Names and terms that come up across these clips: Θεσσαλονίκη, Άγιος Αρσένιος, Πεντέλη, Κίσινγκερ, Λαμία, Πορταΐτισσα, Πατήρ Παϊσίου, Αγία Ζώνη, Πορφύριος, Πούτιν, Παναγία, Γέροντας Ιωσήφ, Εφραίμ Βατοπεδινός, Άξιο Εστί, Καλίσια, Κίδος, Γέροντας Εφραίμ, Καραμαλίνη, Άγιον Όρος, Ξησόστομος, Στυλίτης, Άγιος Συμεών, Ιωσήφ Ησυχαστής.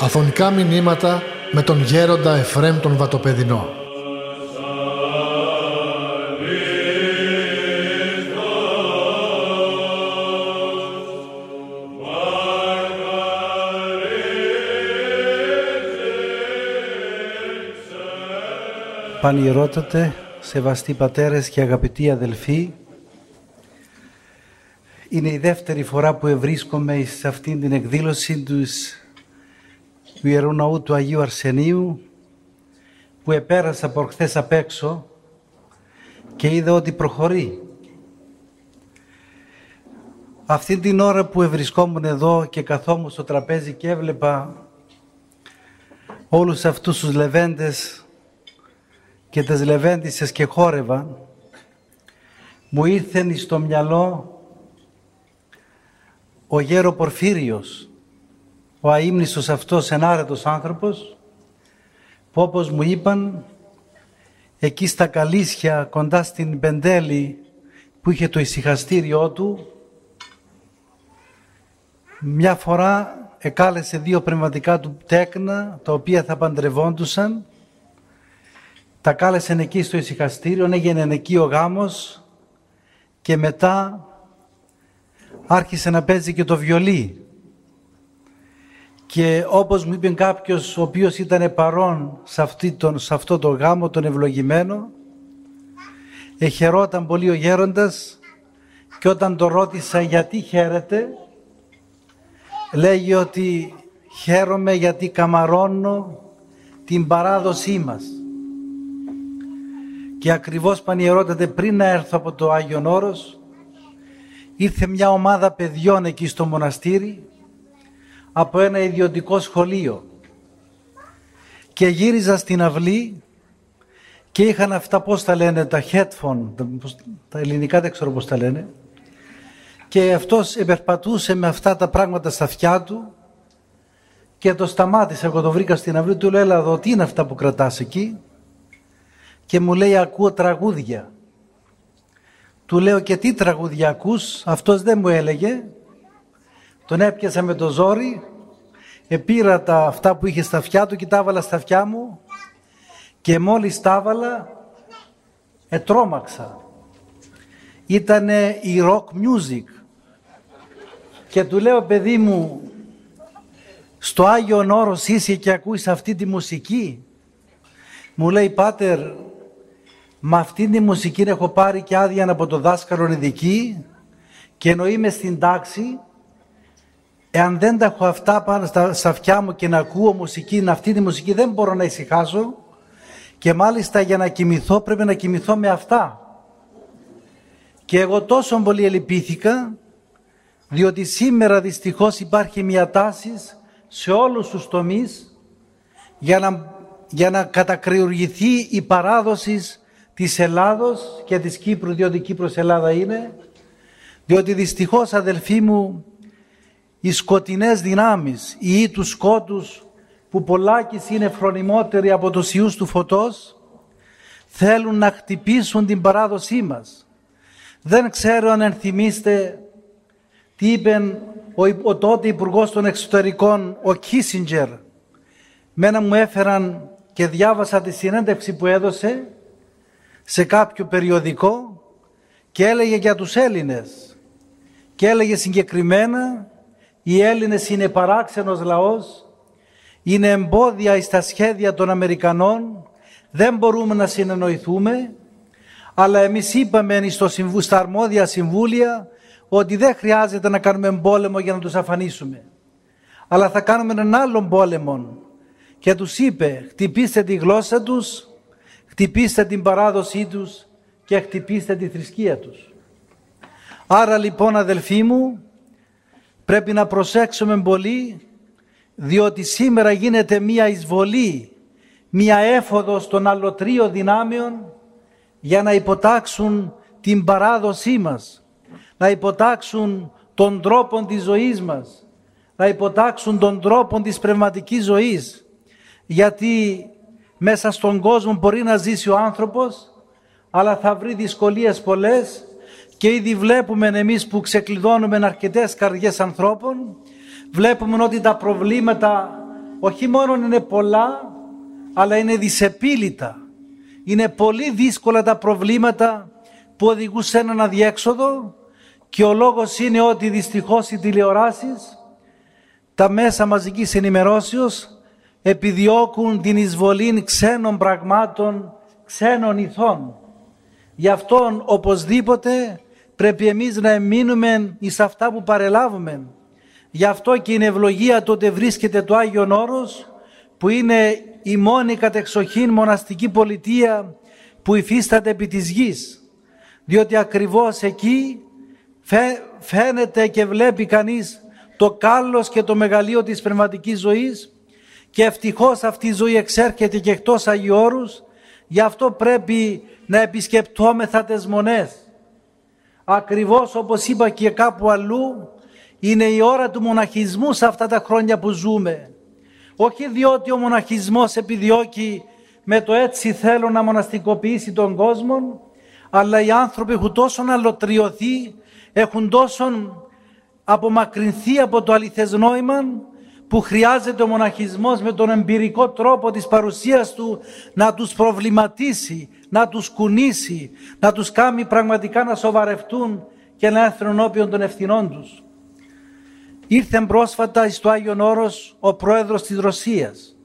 Αφωνικά μηνύματα με τον Γέροντα Εφραίμ τον Βατοπεδινό. Πανιερότατε, σεβαστοί πατέρες και αγαπητοί αδελφοί, είναι η δεύτερη φορά που ευρίσκομαι σε αυτήν την εκδήλωση του Ιερού Ναού του Αγίου Αρσενίου, που επέρασα από χθες απ' έξω και είδα ότι προχωρεί. Αυτή την ώρα που ευρισκόμουν εδώ και καθόμουν στο τραπέζι και έβλεπα όλους αυτούς τους λεβέντες και τις λεβέντισσες και χόρευα, μου ήρθε στο μυαλό ο γέρο Πορφύριος, ο αείμνηστος αυτός ενάρετος άνθρωπος, που όπως μου είπαν, εκεί στα Καλίσια, κοντά στην Πεντέλη, που είχε το ησυχαστήριό του, μια φορά εκάλεσε δύο πνευματικά του τέκνα, τα οποία θα παντρευόντουσαν, τα κάλεσε εκεί στο ησυχαστήριο, έγινε εκεί ο γάμος και μετά άρχισε να παίζει και το βιολί. Και όπως μου είπε κάποιος, ο οποίος ήταν παρόν σε αυτό το γάμο, τον ευλογημένο, εχαιρόταν πολύ ο γέροντας και όταν τον ρώτησα γιατί χαίρεται, λέγει ότι χαίρομαι γιατί καμαρώνω την παράδοσή μας. Και ακριβώς, πανιερότατε, πριν να έρθω από το Άγιον Όρος, ήρθε μια ομάδα παιδιών εκεί στο μοναστήρι, από ένα ιδιωτικό σχολείο, και γύριζα στην αυλή και είχαν αυτά, πώς τα λένε, τα headphone, τα ελληνικά δεν ξέρω πώς τα λένε, και αυτός επερπατούσε με αυτά τα πράγματα στα αυτιά του και το σταμάτησε, εγώ το βρήκα στην αυλή, του λέω, έλα εδώ, τι είναι αυτά που κρατάς εκεί? Και μου λέει, ακούω τραγούδια. Του λέω, και τι τραγούδια ακούς? Αυτός δεν μου έλεγε. Τον έπιασα με το ζόρι, επήρα τα αυτά που είχε στα αυτιά του και τα έβαλα στα αυτιά μου, και μόλις τα έβαλα, ετρώμαξα. Ήτανε η rock music. Και του λέω, παιδί μου, στο Άγιον Όρος είσαι και ακούεις αυτή τη μουσική? Μου λέει, πάτερ, με αυτήν τη μουσική έχω πάρει και άδεια από το δάσκαλο ειδική, και ενώ είμαι στην τάξη, εάν δεν τα έχω αυτά πάνω στα αυτιά μου και να ακούω μουσική, αυτή τη μουσική, δεν μπορώ να ησυχάσω, και μάλιστα για να κοιμηθώ πρέπει να κοιμηθώ με αυτά. Και εγώ τόσο πολύ ελυπήθηκα, διότι σήμερα δυστυχώς υπάρχει μια τάση σε όλους τους τομείς για να κατακριουργηθεί η παράδοση της Ελλάδος και της Κύπρου, διότι Κύπρος Ελλάδα είναι, διότι δυστυχώς, αδελφοί μου, οι σκοτεινές δυνάμεις, οι ή τους σκότους, που πολλάκις είναι φρονιμότεροι από τους ιούς του φωτός, θέλουν να χτυπήσουν την παράδοσή μας. Δεν ξέρω αν ενθυμίστε τι είπε ο τότε Υπουργός των Εξωτερικών, ο Κίσινγκερ. Μένα μου έφεραν και διάβασα τη συνέντευξη που έδωσε σε κάποιο περιοδικό και έλεγε για τους Έλληνες. Και έλεγε συγκεκριμένα, οι Έλληνες είναι παράξενος λαός, είναι εμπόδια στα σχέδια των Αμερικανών, δεν μπορούμε να συνεννοηθούμε, αλλά εμείς είπαμε στα αρμόδια συμβούλια ότι δεν χρειάζεται να κάνουμε πόλεμο για να τους αφανίσουμε, αλλά θα κάνουμε έναν άλλον πόλεμο. Και τους είπε, χτυπήστε τη γλώσσα τους, χτυπήστε την παράδοσή τους και χτυπήστε τη θρησκεία τους. Άρα λοιπόν, αδελφοί μου, πρέπει να προσέξουμε πολύ, διότι σήμερα γίνεται μία εισβολή, μία έφοδος των αλωτρίων δυνάμεων για να υποτάξουν την παράδοσή μας, να υποτάξουν τον τρόπο της ζωής μας, να υποτάξουν τον τρόπο της πνευματικής ζωής. Γιατί μέσα στον κόσμο μπορεί να ζήσει ο άνθρωπος, αλλά θα βρει δυσκολίες πολλές και ήδη βλέπουμε εμείς που ξεκλειδώνουμε αρκετές καρδιές ανθρώπων, βλέπουμε ότι τα προβλήματα όχι μόνο είναι πολλά, αλλά είναι δυσεπίλητα. Είναι πολύ δύσκολα τα προβλήματα που οδηγούν σε έναν αδιέξοδο και ο λόγος είναι ότι δυστυχώς οι τηλεοράσεις, τα μέσα μαζικής ενημερώσεως επιδιώκουν την εισβολή ξένων πραγμάτων, ξένων ηθών. Γι' αυτόν οπωσδήποτε πρέπει εμείς να εμείνουμε εις αυτά που παρελάβουμε. Γι' αυτό και η ευλογία τότε βρίσκεται το Άγιον Όρος, που είναι η μόνη κατεξοχήν μοναστική πολιτεία που υφίσταται επί της γης. Διότι ακριβώς εκεί φαίνεται και βλέπει κανείς το κάλλος και το μεγαλείο της πνευματικής ζωής, και ευτυχώς αυτή η ζωή εξέρχεται και εκτός Αγίου Όρους. Γι' αυτό πρέπει να επισκεπτόμεθα τις μονές. Ακριβώς όπως είπα και κάπου αλλού, είναι η ώρα του μοναχισμού σε αυτά τα χρόνια που ζούμε. Όχι διότι ο μοναχισμός επιδιώκει με το έτσι θέλω να μοναστικοποιήσει τον κόσμο, αλλά οι άνθρωποι έχουν τόσο αλωτριωθεί, έχουν τόσο απομακρυνθεί από το αληθές νόημα, που χρειάζεται ο μοναχισμός με τον εμπειρικό τρόπο της παρουσίας του να τους προβληματίσει, να τους κουνήσει, να τους κάνει πραγματικά να σοβαρευτούν και να έρθουν ενώπιον των ευθυνών τους. Ήρθε πρόσφατα στο Άγιον Όρος ο πρόεδρος της Ρωσίας.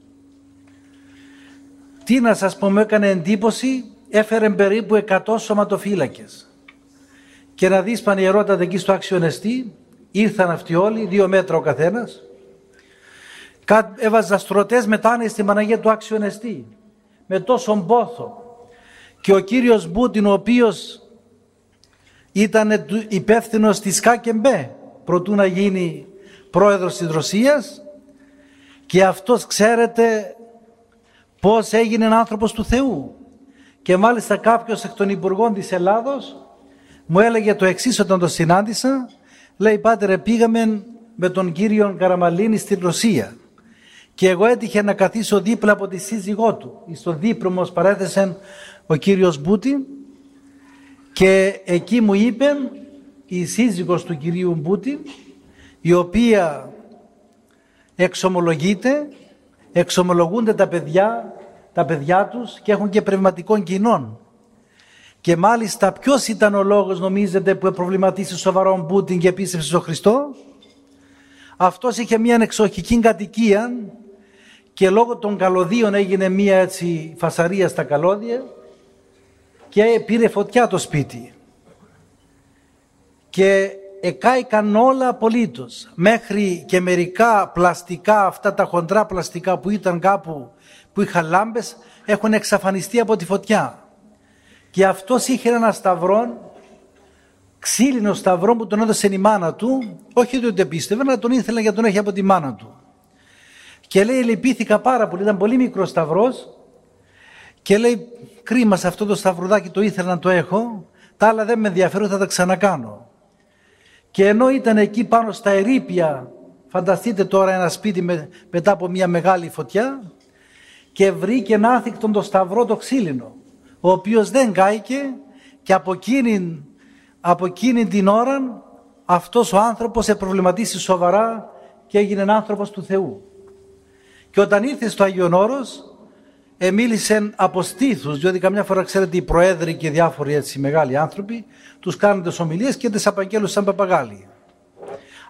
Τι να σας πω, μου έκανε εντύπωση, έφερε περίπου 100 σωματοφύλακες. Και να δεις πανιερότατα εκεί στο Άξιο Εστί, ήρθαν αυτοί όλοι, 2 μέτρα ο καθένας, έβαζα στρωτές μετάνοιες στην Παναγία του Άξιον Εστί με τόσον πόθο, και ο κύριος Πούτιν, ο οποίος ήταν υπεύθυνος της ΚΑΚΕΜΠΕ προτού να γίνει πρόεδρος της Ρωσίας, και αυτός ξέρετε πως έγινε άνθρωπος του Θεού. Και μάλιστα κάποιος εκ των υπουργών της Ελλάδος μου έλεγε το εξής όταν το συνάντησα, λέει, «Πάτερε, πήγαμε με τον κύριο Καραμαλίνη στην Ρωσία και εγώ έτυχε να καθίσω δίπλα από τη σύζυγό του». Στον δίπλωμα μας παρέθεσε ο κύριος Πούτιν, και εκεί μου είπε η σύζυγος του κυρίου Πούτιν, η οποία εξομολογούνται τα παιδιά τους και έχουν και πνευματικών κοινών. Και μάλιστα ποιος ήταν ο λόγος, νομίζετε, που προβληματίσει σοβαρόν Πούτιν και πίστευσε στον Χριστό? Αυτός είχε μια εξοχική κατοικία και λόγω των καλωδίων έγινε μια έτσι φασαρία στα καλώδια και πήρε φωτιά το σπίτι. Και εκάηκαν όλα απολύτως, μέχρι και μερικά πλαστικά, αυτά τα χοντρά πλαστικά που ήταν κάπου, που είχαν λάμπες, έχουν εξαφανιστεί από τη φωτιά. Και αυτός είχε ένα σταυρό, ξύλινο σταυρό, που τον έδωσε η μάνα του, όχι ότι τον πίστευε, αλλά τον ήθελε για τον έχει από τη μάνα του. Και λέει, λυπήθηκα πάρα πολύ, ήταν πολύ μικρό σταυρός, και λέει, κρίμα, σε αυτό το σταυρουδάκι το ήθελα να το έχω, τα άλλα δεν με ενδιαφέρουν, θα τα ξανακάνω. Και ενώ ήταν εκεί πάνω στα ερείπια, φανταστείτε τώρα ένα σπίτι μετά από μια μεγάλη φωτιά, και βρήκε ένα άθικτον το σταυρό το ξύλινο, ο οποίος δεν κάηκε, και από εκείνη την ώρα αυτός ο άνθρωπος επροβληματίσει σοβαρά και έγινε άνθρωπος του Θεού. Και όταν ήρθε στο Άγιον Όρος εμίλησε από στήθους, διότι καμιά φορά ξέρετε οι προέδροι και διάφοροι έτσι μεγάλοι άνθρωποι τους κάνουν τις ομιλίες και τις απαγγέλουν σαν παπαγάλοι.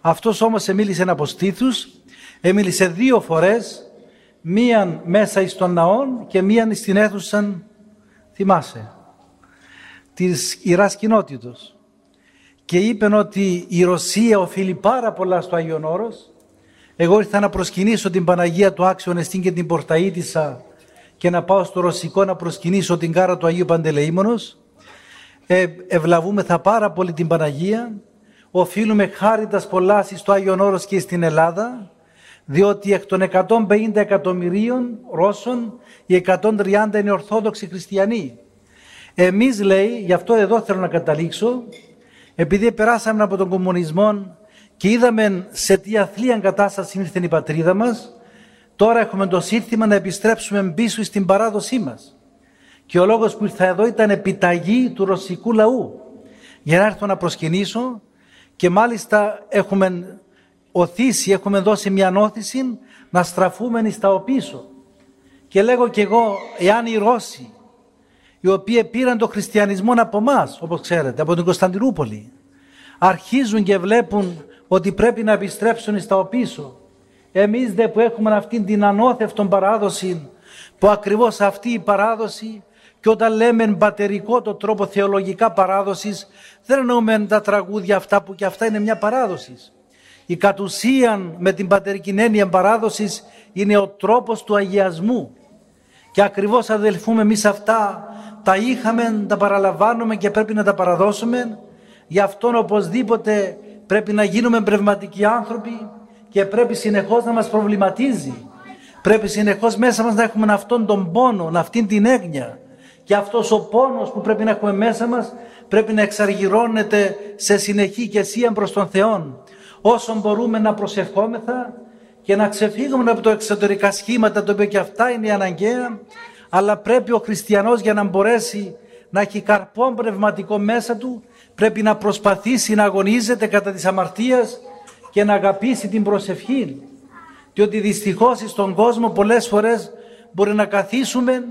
Αυτός όμως εμίλησε από στήθους, εμίλησε 2 φορές, μίαν μέσα εις των ναών και μίαν στην αίθουσα, θυμάσαι, της Ιεράς Κοινότητος. Και είπε ότι η Ρωσία οφείλει πάρα πολλά στο Άγιον Όρος. Εγώ ήρθα να προσκυνήσω την Παναγία του Άξιον Εστίν και την Πορταΐτισσα και να πάω στο Ρωσικό να προσκυνήσω την κάρα του Αγίου Παντελεήμωνος. Ευλαβούμεθα πάρα πολύ την Παναγία. Οφείλουμε χάριτας πολλάς στο Άγιον Όρος και στην Ελλάδα, διότι εκ των 150 εκατομμυρίων Ρώσων οι 130 είναι Ορθόδοξοι Χριστιανοί. Εμείς, λέει, γι' αυτό εδώ θέλω να καταλήξω, επειδή περάσαμε από τον κομμουνισμό και είδαμε σε τι αθλία κατάσταση ήρθε η πατρίδα μας, τώρα έχουμε το σύνθημα να επιστρέψουμε πίσω στην παράδοσή μας. Και ο λόγος που ήρθα εδώ ήταν επιταγή του ρωσικού λαού. για να έρθω να προσκυνήσω, και μάλιστα έχουμε οθήσει, έχουμε δώσει μια όθηση να στραφούμε στα οπίσω. Και λέγω κι εγώ, εάν οι Ρώσοι, οι οποίοι πήραν τον χριστιανισμό από εμάς, όπως ξέρετε, από την Κωνσταντινούπολη, αρχίζουν και βλέπουν ότι πρέπει να επιστρέψουν στα οπίσω, εμείς δε που έχουμε αυτήν την ανώθευτον παράδοση, που ακριβώς αυτή η παράδοση, και όταν λέμε πατερικό το τρόπο θεολογικά παράδοσης, δεν εννοούμε τα τραγούδια αυτά που και αυτά είναι μια παράδοση. Η κατ' ουσίαν με την πατερική έννοια παράδοσης είναι ο τρόπος του αγιασμού. Και ακριβώς αδελφούμε εμείς αυτά τα είχαμε, τα παραλαμβάνουμε και πρέπει να τα παραδώσουμε. Γι' αυτόν οπωσδήποτε πρέπει να γίνουμε πνευματικοί άνθρωποι και πρέπει συνεχώς να μας προβληματίζει. Πρέπει συνεχώς μέσα μας να έχουμε αυτόν τον πόνο, αυτήν την έγνοια. Και αυτός ο πόνος που πρέπει να έχουμε μέσα μας πρέπει να εξαργυρώνεται σε συνεχή και σίαν προς τον Θεόν. Όσο μπορούμε να προσευχόμεθα και να ξεφύγουμε από τα εξωτερικά σχήματα, το οποίο και αυτά είναι αναγκαία, αλλά πρέπει ο χριστιανός για να μπορέσει να έχει καρπό πνευματικό μέσα του, πρέπει να προσπαθήσει να αγωνίζεται κατά της αμαρτίας και να αγαπήσει την προσευχή. Διότι δυστυχώς στον κόσμο πολλές φορές μπορεί να καθίσουμε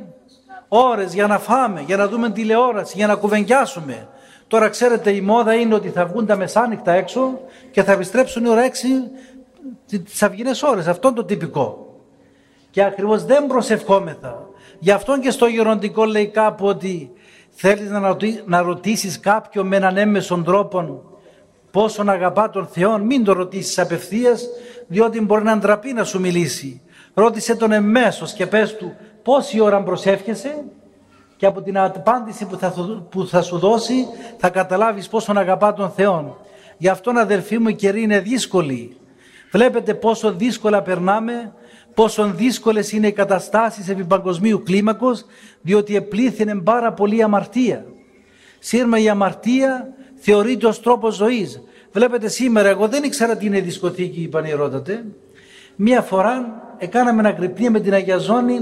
ώρες για να φάμε, για να δούμε τηλεόραση, για να κουβεντιάσουμε. Τώρα ξέρετε η μόδα είναι ότι θα βγουν τα μεσάνυχτα έξω και θα επιστρέψουν η ώρα 6 τις αυγινές ώρες. Αυτό είναι το τυπικό. Και ακριβώς δεν προσευχόμεθα. Γι' αυτό και στο γεροντικό λέει κάπου ότι θέλεις να ρωτήσεις κάποιον με έναν έμμεσον τρόπο πόσον αγαπά τον Θεό, μην το ρωτήσεις απευθείας, διότι μπορεί να ντραπεί να σου μιλήσει. Ρώτησε τον εμέσως και πες του πόση ώρα προσεύχεσαι, και από την απάντηση που θα σου δώσει θα καταλάβεις πόσον αγαπά τον Θεό. Γι' αυτόν αδελφοί μου οι καιροί είναι δύσκολοι. Βλέπετε πόσο δύσκολα περνάμε, πόσο δύσκολες είναι οι καταστάσεις επί παγκοσμίου κλίμακος, διότι επλήθυνε πάρα πολύ αμαρτία. Σήμερα η αμαρτία θεωρείται ως τρόπος ζωής. Βλέπετε σήμερα, εγώ δεν ήξερα τι είναι η δισκοθήκη, είπαν οι ερώτατε. Μία φορά έκαναμε ανακρυπνία με την Αγία Ζώνη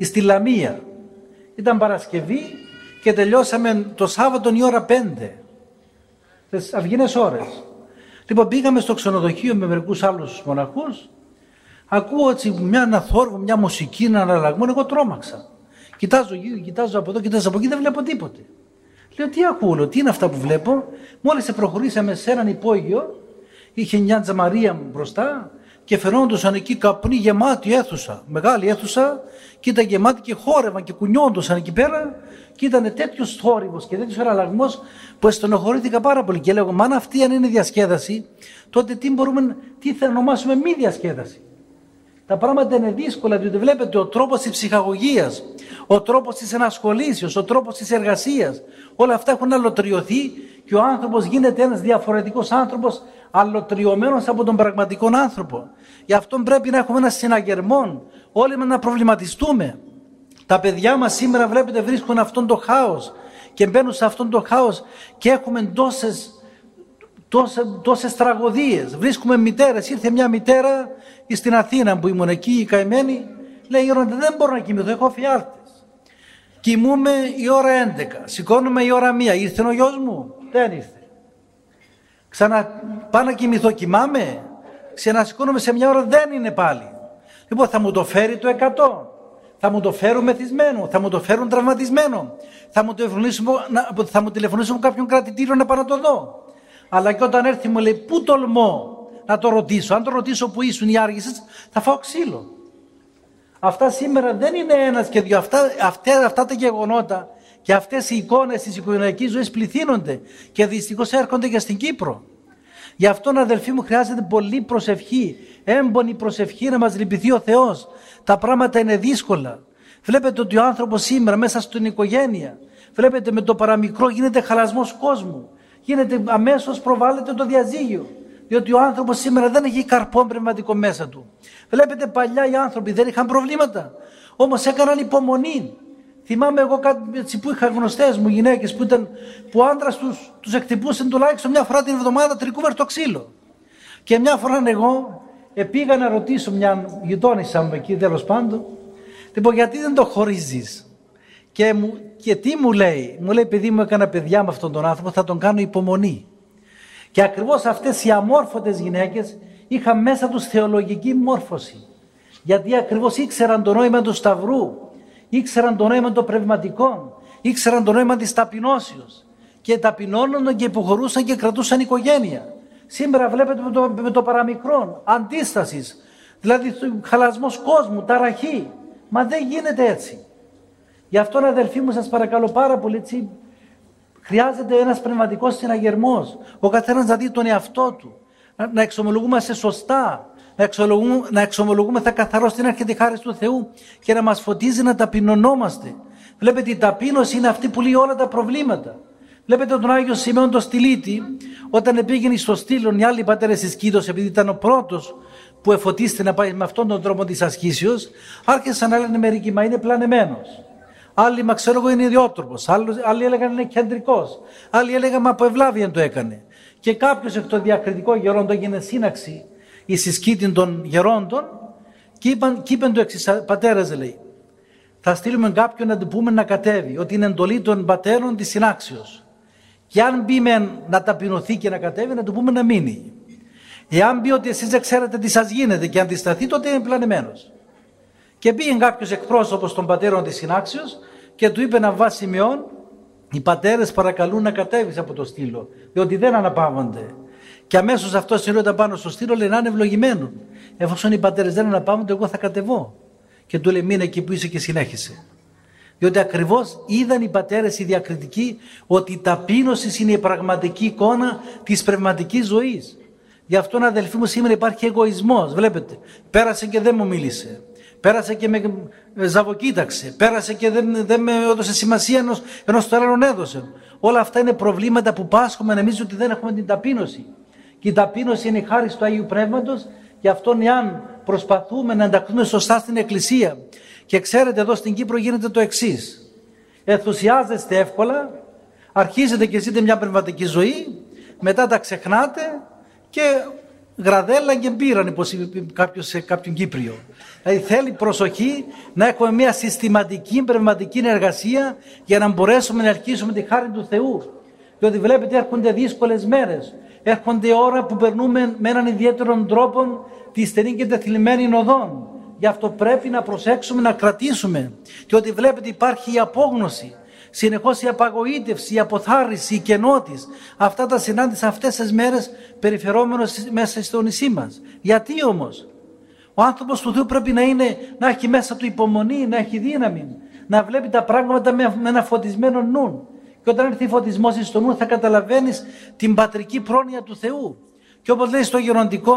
στη Λαμία. Ήταν Παρασκευή και τελειώσαμε το Σάββατο η ώρα 5, τις αυγινές ώρες. Λοιπόν, πήγαμε στο ξενοδοχείο με μερικούς άλλους μοναχούς. Ακούω έτσι μια θόρυβο, μια μουσική, έναν αλλαγμό. Εγώ τρόμαξα. Κοιτάζω γύρω, κοιτάζω από εδώ, κοιτάζω από εκεί, δεν βλέπω τίποτε. Λέω, τι ακούω, τι είναι αυτά που βλέπω. Μόλις προχωρήσαμε σε έναν υπόγειο, είχε μια τζαμαρία μπροστά και φαινόντουσαν εκεί καπνοί, γεμάτη αίθουσα, μεγάλη αίθουσα, και ήταν γεμάτη και χόρευαν και κουνιόντουσαν εκεί πέρα. Και ήταν τέτοιος θόρυβος και τέτοιος εναλλαγμός που αισθονοχωρήθηκα πάρα πολύ. Και λέω, μα αν αυτή αν είναι διασκέδαση, τότε τι θα ονομάσουμε μη διασκέδαση. Τα πράγματα είναι δύσκολα, διότι βλέπετε ο τρόπος της ψυχαγωγίας, ο τρόπος της ενασχολήσεως, ο τρόπος της εργασίας, όλα αυτά έχουν αλωτριωθεί και ο άνθρωπος γίνεται ένας διαφορετικός άνθρωπος, αλωτριωμένος από τον πραγματικό άνθρωπο. Γι' αυτό πρέπει να έχουμε ένα συναγερμό, όλοι να προβληματιστούμε. Τα παιδιά μας σήμερα βλέπετε βρίσκουν αυτόν τον χάος και μπαίνουν σε αυτόν τον χάος και έχουμε τόσες τραγωδίες. Βρίσκουμε μητέρες. Ήρθε μια μητέρα στην Αθήνα που ήμουν εκεί, η καημένη. Λέει, Γέροντα, δεν μπορώ να κοιμηθώ, έχω φιάλτες. Κοιμούμε η ώρα 11, σηκώνουμε η ώρα 1. Ήρθε ο γιος μου, δεν ήρθε. Πάω να κοιμηθώ, κοιμάμαι. Ξανασηκώνουμε σε μια ώρα, δεν είναι πάλι. Λοιπόν, θα μου το φέρει το 100. Θα μου το φέρουν μεθυσμένο, θα μου το φέρουν τραυματισμένο. Θα μου τηλεφωνήσουν κάποιον κρατητήριο να πάω να το δω. Αλλά και όταν έρθει μου λέει, πού τολμώ να το ρωτήσω. Αν το ρωτήσω που ήσουν ή άργησες, θα φάω ξύλο. Αυτά σήμερα δεν είναι ένας και δύο. Αυτά τα γεγονότα και αυτές οι εικόνες της οικογενειακής ζωής πληθύνονται και δυστυχώς έρχονται και στην Κύπρο. Γι' αυτόν αδελφοί μου χρειάζεται πολλή προσευχή, έμπονη προσευχή να μας λυπηθεί ο Θεός. Τα πράγματα είναι δύσκολα. Βλέπετε ότι ο άνθρωπος σήμερα μέσα στην οικογένεια, βλέπετε με το παραμικρό γίνεται χαλασμός κόσμου. Γίνεται αμέσως προβάλλεται το διαζύγιο. Διότι ο άνθρωπος σήμερα δεν έχει καρπό πνευματικό μέσα του. Βλέπετε παλιά οι άνθρωποι δεν είχαν προβλήματα. Όμως έκαναν υπομονή. Θυμάμαι εγώ έτσι που είχα γνωστές μου γυναίκες που άντρας τους εκτυπούσε τουλάχιστον μια φορά την εβδομάδα τρικούβερ το ξύλο. Και μια φορά εγώ πήγα να ρωτήσω μια γειτόνισσα μου εκεί τέλος πάντων. Λοιπόν, γιατί δεν το χωρίζεις. Και τι μου λέει? Μου λέει, παιδί μου, έκανα παιδιά με αυτόν τον άνθρωπο, θα τον κάνω υπομονή. Και ακριβώς αυτές οι αμόρφωτες γυναίκες είχαν μέσα τους θεολογική μόρφωση. Γιατί ακριβώς ήξεραν το νόημα του Σταυρού, ήξεραν το νόημα των πνευματικών, ήξεραν το νόημα της ταπεινώσεως. Και ταπεινώνονταν και υποχωρούσαν και κρατούσαν οικογένεια. Σήμερα βλέπετε με το παραμικρόν αντίστασης, δηλαδή χαλασμός κόσμου, ταραχή. Μα δεν γίνεται έτσι. Γι' αυτόν, αδελφοί μου, σας παρακαλώ πάρα πολύ, έτσι, χρειάζεται ένας πνευματικός συναγερμός. Ο καθένας να δει τον εαυτό του, να εξομολογούμαστε σωστά, να εξομολογούμαστε καθαρό στην αρχή τη χάρη του Θεού και να μας φωτίζει να ταπεινωνόμαστε. Βλέπετε, η ταπείνωση είναι αυτή που λύει όλα τα προβλήματα. Βλέπετε τον Άγιο Συμεών τον Στυλίτη, όταν πήγαινε στο Στήλον, οι άλλοι πατέρες της Κίδος, επειδή ήταν ο πρώτος που εφωτίστηκε να πάει με αυτόν τον τρόπο της ασκήσεως, άρχισαν να λένε μερικοί, μα είναι πλανεμένος. Άλλοι, μα ξέρω εγώ, είναι ιδιότροπος. Άλλοι έλεγαν είναι κεντρικός. Άλλοι έλεγαν, μα από ευλάβεια το έκανε. Και κάποιος εκ των διακριτικών γερόντων έγινε σύναξη εις συσκήτην των γερόντων και είπαν του εξής, πατέρες, λέει, θα στείλουμε κάποιον να του πούμε να κατέβει, ότι είναι εντολή των πατέρων της συνάξεως. Και αν μπει να ταπεινωθεί και να κατέβει, να του πούμε να μείνει. Εάν μπει ότι εσείς δεν ξέρετε τι σας γίνεται και αντισταθεί, τότε είναι πλανεμένος. Και πήγε κάποιος εκπρόσωπος των πατέρων της συνάξεως και του είπε να βάσει σημειών, οι πατέρες παρακαλούν να κατέβεις από το στήλο, διότι δεν αναπαύονται. Και αμέσως αυτός συνόταν πάνω στο στήλο, λέει να είναι ευλογημένο. Εφόσον οι πατέρες δεν αναπαύονται, εγώ θα κατεβώ. Και του λέει, μείνε εκεί που είσαι και συνέχισε. Διότι ακριβώς είδαν οι πατέρες οι διακριτικοί ότι η ταπείνωση είναι η πραγματική εικόνα της πνευματικής ζωής. Γι' αυτόν, αδελφοί μου, σήμερα υπάρχει εγωισμός. Βλέπετε, πέρασε και δεν μου μίλησε. Πέρασε και με ζαβοκοίταξε. Πέρασε και δεν με έδωσε σημασία ενώ στο άλλον έδωσε. Όλα αυτά είναι προβλήματα που πάσχουμε εμείς ότι δεν έχουμε την ταπείνωση. Και η ταπείνωση είναι η χάρη του Αγίου Πνεύματος. Γι' αυτόν, εάν προσπαθούμε να ενταχθούμε σωστά στην Εκκλησία. Και ξέρετε, εδώ στην Κύπρο γίνεται το εξής. Ενθουσιάζεστε εύκολα, αρχίζετε και ζείτε μια πνευματική ζωή, μετά τα ξεχνάτε και γραδέλα και μπήραν, όπως είπε κάποιος σε κάποιον Κύπριο. Δηλαδή θέλει προσοχή να έχουμε μια συστηματική πνευματική εργασία για να μπορέσουμε να αρχίσουμε τη χάρη του Θεού. Διότι βλέπετε έρχονται δύσκολες μέρες, έρχονται ώρα που περνούμε με έναν ιδιαίτερον τρόπο τη στενή και τεθλιμμένη οδόν. Γι' αυτό πρέπει να προσέξουμε, να κρατήσουμε. Διότι βλέπετε υπάρχει η απόγνωση, συνεχώς η απαγοήτευση, η αποθάρρυνση, η κενότης. Αυτά τα συνάντησα αυτές τις μέρες περιφερόμενος μέσα στο νησί μας. Γιατί όμως? Ο άνθρωπος του Θεού πρέπει να έχει μέσα του υπομονή, να έχει δύναμη, να βλέπει τα πράγματα με ένα φωτισμένο νου. Και όταν έρθει φωτισμός στο νου θα καταλαβαίνεις την πατρική πρόνοια του Θεού. Και όπως λέει στο γεροντικό,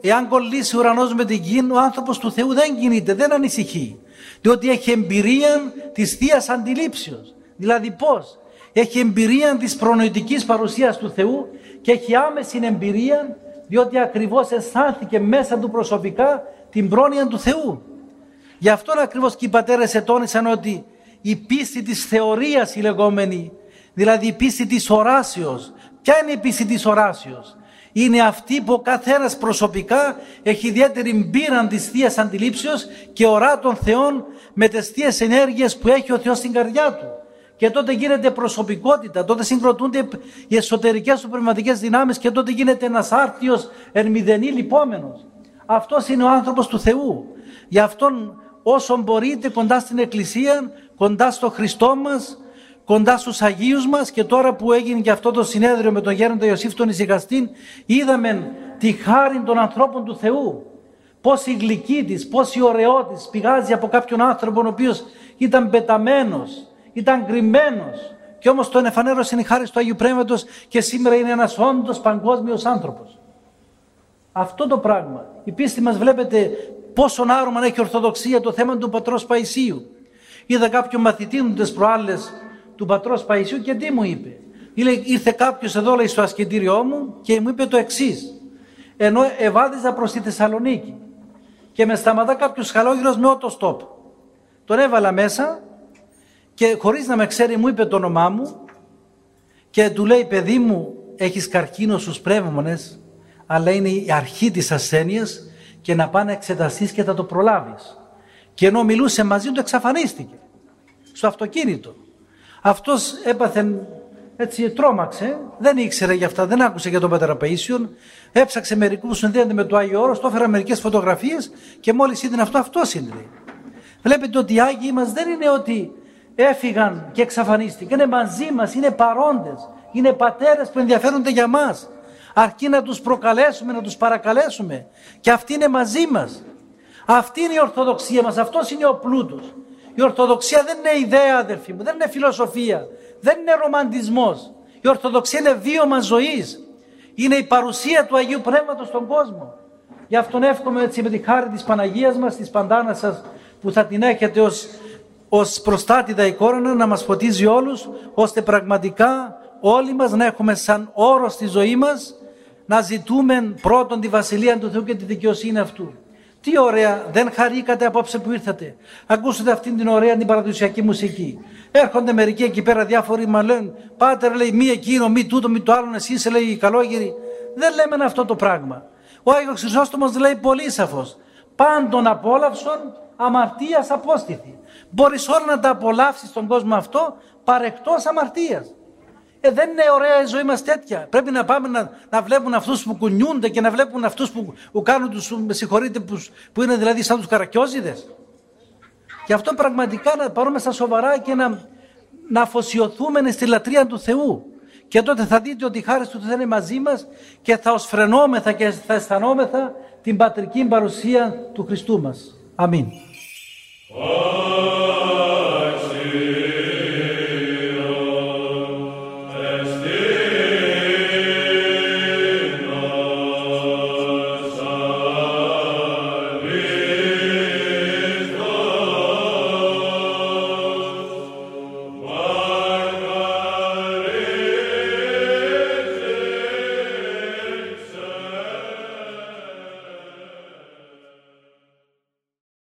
εάν κολλήσει ο ουρανός με την γη, ο άνθρωπος του Θεού δεν κινείται, δεν ανησυχεί. Διότι έχει εμπειρία της Θείας Αντιλήψεως. Δηλαδή πώς? Έχει εμπειρία της προνοητικής παρουσίας του Θεού και έχει άμεση εμπειρία, διότι ακριβώς αισθάνθηκε μέσα του προσωπικά την πρόνοια του Θεού. Γι' αυτόν ακριβώς και οι πατέρες ετώνησαν ότι η πίστη της θεωρίας η λεγόμενη, δηλαδή η πίστη της οράσεως. Ποια είναι η πίστη της οράσεως? Είναι αυτή που ο καθένας προσωπικά έχει ιδιαίτερη πείρα της Θείας Αντιλήψεως και ορά των Θεών με τις Θείες ενέργειες που έχει ο Θεός στην καρδιά του. Και τότε γίνεται προσωπικότητα, τότε συγκροτούνται οι εσωτερικές του πνευματικές δυνάμεις και τότε γίνεται ένας άρτιος ερμηδενή λυπόμενος. Αυτός είναι ο άνθρωπος του Θεού. Γι' αυτόν όσον μπορείτε κοντά στην Εκκλησία, κοντά στο Χριστό μας, κοντά στους Αγίους μας. Και τώρα που έγινε και αυτό το συνέδριο με τον Γέροντα Ιωσήφ τον Ησυχαστή, είδαμε τη χάρη των ανθρώπων του Θεού. Πώς η γλυκή της, πώς η ωραιότητα της πηγάζει από κάποιον άνθρωπο ο οποίος ήταν πεταμένος, ήταν κρυμμένος. Και όμως τον εφανέρωσε η χάρη του Αγίου Πνεύματος και σήμερα είναι ένας όντως παγκόσμιος άνθρωπος. Αυτό το πράγμα. Η πίστη μας βλέπετε πόσο άρωμα έχει ορθοδοξία το θέμα του πατρός Παϊσίου. Είδα κάποιον μαθητή μου τις προάλλες του πατρός Παϊσίου και τι μου είπε? Ήρθε κάποιος εδώ, λέει, στο ασκητήριό μου και μου είπε το εξής. Ενώ ευάδιζα προς τη Θεσσαλονίκη και με σταματά κάποιος χαλόγυρος με οτοστόπ. Τον έβαλα μέσα και χωρίς να με ξέρει μου είπε το όνομά μου και του λέει, παιδί μου, έχεις καρκίνο στους πνεύμονες, αλλά είναι η αρχή της ασθένειας και να πάει να εξεταστείς και θα το προλάβεις. Και ενώ μιλούσε μαζί του εξαφανίστηκε. στο αυτοκίνητο. Αυτός έπαθε, έτσι τρόμαξε, δεν ήξερε για αυτά, δεν άκουσε για τον Πατέρα Παΐσιον, έψαξε μερικού που συνδέονται με το Άγιο Όρος, του έφερα μερικές φωτογραφίες και μόλις είδε αυτό, αυτός είναι. Βλέπετε ότι οι Άγιοι μας δεν είναι ότι έφυγαν και εξαφανίστηκαν, είναι μαζί μας, είναι παρόντες, είναι πατέρες που ενδιαφέρονται για μας. Αρκεί να τους προκαλέσουμε, να τους παρακαλέσουμε. Και αυτοί είναι μαζί μας. Αυτή είναι η Ορθοδοξία μας, αυτός είναι ο πλούτος. Η Ορθοδοξία δεν είναι ιδέα, αδερφοί μου, δεν είναι φιλοσοφία, δεν είναι ρομαντισμός. Η Ορθοδοξία είναι βίωμα ζωής. Είναι η παρουσία του Αγίου Πνεύματος στον κόσμο. Γι' αυτόν εύχομαι έτσι με τη χάρη της Παναγίας μας, της Παντάνας σας, που θα την έχετε ως προστάτηδα εικόνα, να μας φωτίζει όλους, ώστε πραγματικά όλοι μας να έχουμε σαν όρο στη ζωή μας να ζητούμε πρώτον τη Βασιλεία του Θεού και τη δικαιοσύνη αυτού. Τι ωραία, δεν χαρήκατε απόψε που ήρθατε. Ακούσατε αυτήν την ωραία την παραδοσιακή μουσική. Έρχονται μερικοί εκεί πέρα διάφοροι, μα λένε «Πάτερ», λέει, «μη εκείνο, μη τούτο, μη το άλλο, εσύ είσαι», λέει, «οι καλόγεροι». Δεν λέμε αυτό το πράγμα. Ο Άγιος Ξησόστομος λέει πολύ σαφώς. Πάντων απόλαυσον, αμαρτίας απόστηθη. Μπορείς όλα να τα απολαύσεις στον κόσμο αυτό παρεκτός αμαρτίας. Δεν είναι ωραία η ζωή μας τέτοια. Πρέπει να πάμε να βλέπουν αυτούς που κουνιούνται και να βλέπουν αυτούς που κάνουν τους, με συγχωρείτε, που είναι δηλαδή σαν τους καρακιόζιδες. Γι' αυτό πραγματικά να πάρουμε στα σοβαρά και να αφοσιωθούμε στη λατρεία του Θεού. Και τότε θα δείτε ότι η χάρις του Θεού θα είναι μαζί μας και θα οσφρενόμεθα και θα αισθανόμεθα την πατρική παρουσία του Χριστού μας. Αμήν.